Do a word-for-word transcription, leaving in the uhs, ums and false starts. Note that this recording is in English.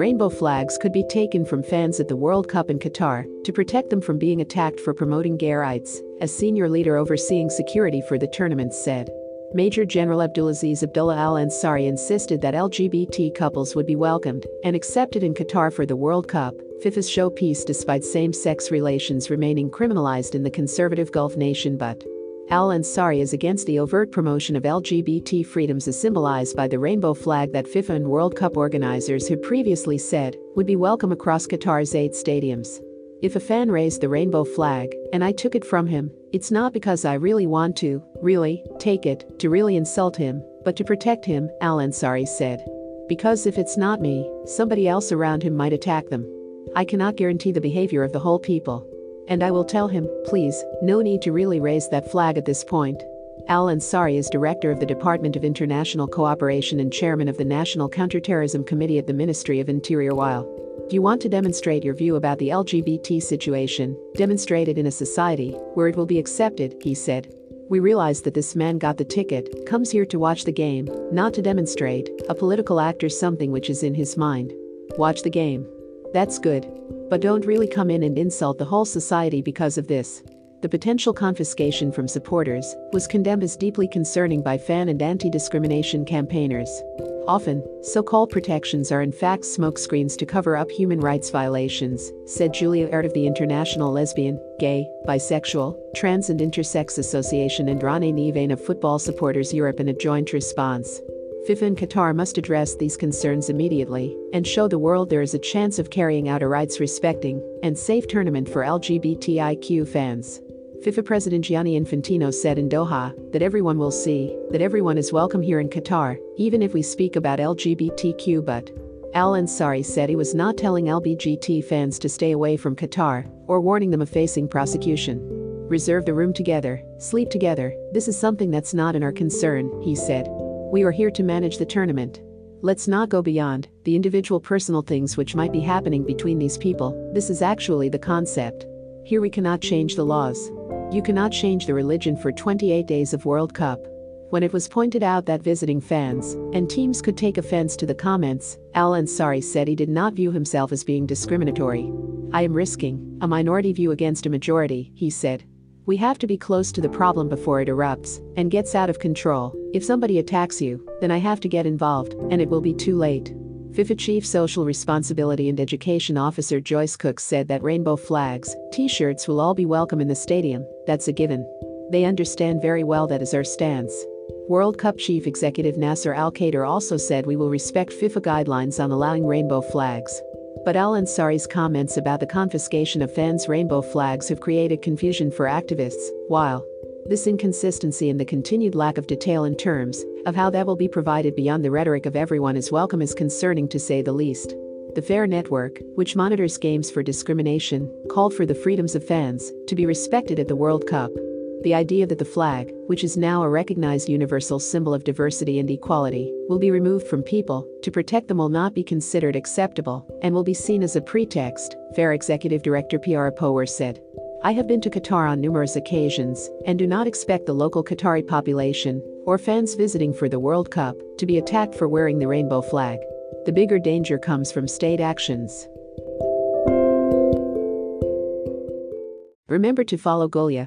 rainbow flags could be taken from fans at the World Cup in Qatar to protect them from being attacked for promoting gay rights, as senior leader overseeing security for the tournament said. Major General Abdulaziz Abdullah Al-Ansari insisted that L G B T couples would be welcomed and accepted in Qatar for the World Cup, FIFA's showpiece despite same-sex relations remaining criminalized in the conservative Gulf nation. But Al-Ansari is against the overt promotion of L G B T freedoms as symbolized by the rainbow flag that FIFA and World Cup organizers had previously said would be welcome across Qatar's eight stadiums. "If a fan raised the rainbow flag, and I took it from him, it's not because I really want to, really, take it, to really insult him, but to protect him," Al-Ansari said. "Because if it's not me, somebody else around him might attack them. I cannot guarantee the behavior of the whole people. And I will tell him, please, no need to really raise that flag at this point." Al-Ansari is director of the Department of International Cooperation and chairman of the National Counterterrorism Committee at the Ministry of Interior. While "Do you want to demonstrate your view about the L G B T situation, demonstrate it in a society where it will be accepted," he said. "We realize that this man got the ticket, comes here to watch the game, not to demonstrate, a political act or something which is in his mind. Watch the game. That's good. But don't really come in and insult the whole society because of this." The potential confiscation from supporters was condemned as deeply concerning by fan and anti-discrimination campaigners. "Often, so-called protections are in fact smokescreens to cover up human rights violations," said Julia Airt of the International Lesbian, Gay, Bisexual, Trans and Intersex Association and Rane Nivane of Football Supporters Europe in a joint response. "FIFA and Qatar must address these concerns immediately and show the world there is a chance of carrying out a rights-respecting and safe tournament for L G B T I Q fans." FIFA President Gianni Infantino said in Doha that everyone will see that everyone is welcome here in Qatar, even if we speak about L G B T Q. But Al-Ansari said he was not telling L G B T fans to stay away from Qatar or warning them of facing prosecution. "Reserve the room together, sleep together, this is something that's not in our concern," he said. "We are here to manage the tournament. Let's not go beyond the individual personal things which might be happening between these people. This is actually the concept. Here we cannot change the laws. You cannot change the religion for twenty-eight days of World Cup." When it was pointed out that visiting fans and teams could take offense to the comments, Al-Ansari said he did not view himself as being discriminatory. "I am risking a minority view against a majority," he said. "We have to be close to the problem before it erupts and gets out of control. If somebody attacks you, then I have to get involved, and it will be too late." FIFA Chief Social Responsibility and Education Officer Joyce Cook said that rainbow flags, t-shirts will all be welcome in the stadium, "that's a given. They understand very well that is our stance." World Cup Chief Executive Nasser Al Khater also said we will respect FIFA guidelines on allowing rainbow flags. But Al-Ansari's comments about the confiscation of fans' rainbow flags have created confusion for activists, while this inconsistency and the continued lack of detail in terms of how that will be provided beyond the rhetoric of "everyone is welcome" is concerning to say the least. The FAIR network, which monitors games for discrimination, called for the freedoms of fans to be respected at the World Cup. The idea that the flag, which is now a recognized universal symbol of diversity and equality, will be removed from people to protect them will not be considered acceptable and will be seen as a pretext, FAIR Executive Director Piara Power said. "I have been to Qatar on numerous occasions and do not expect the local Qatari population or fans visiting for the World Cup to be attacked for wearing the rainbow flag. The bigger danger comes from state actions." Remember to follow Golia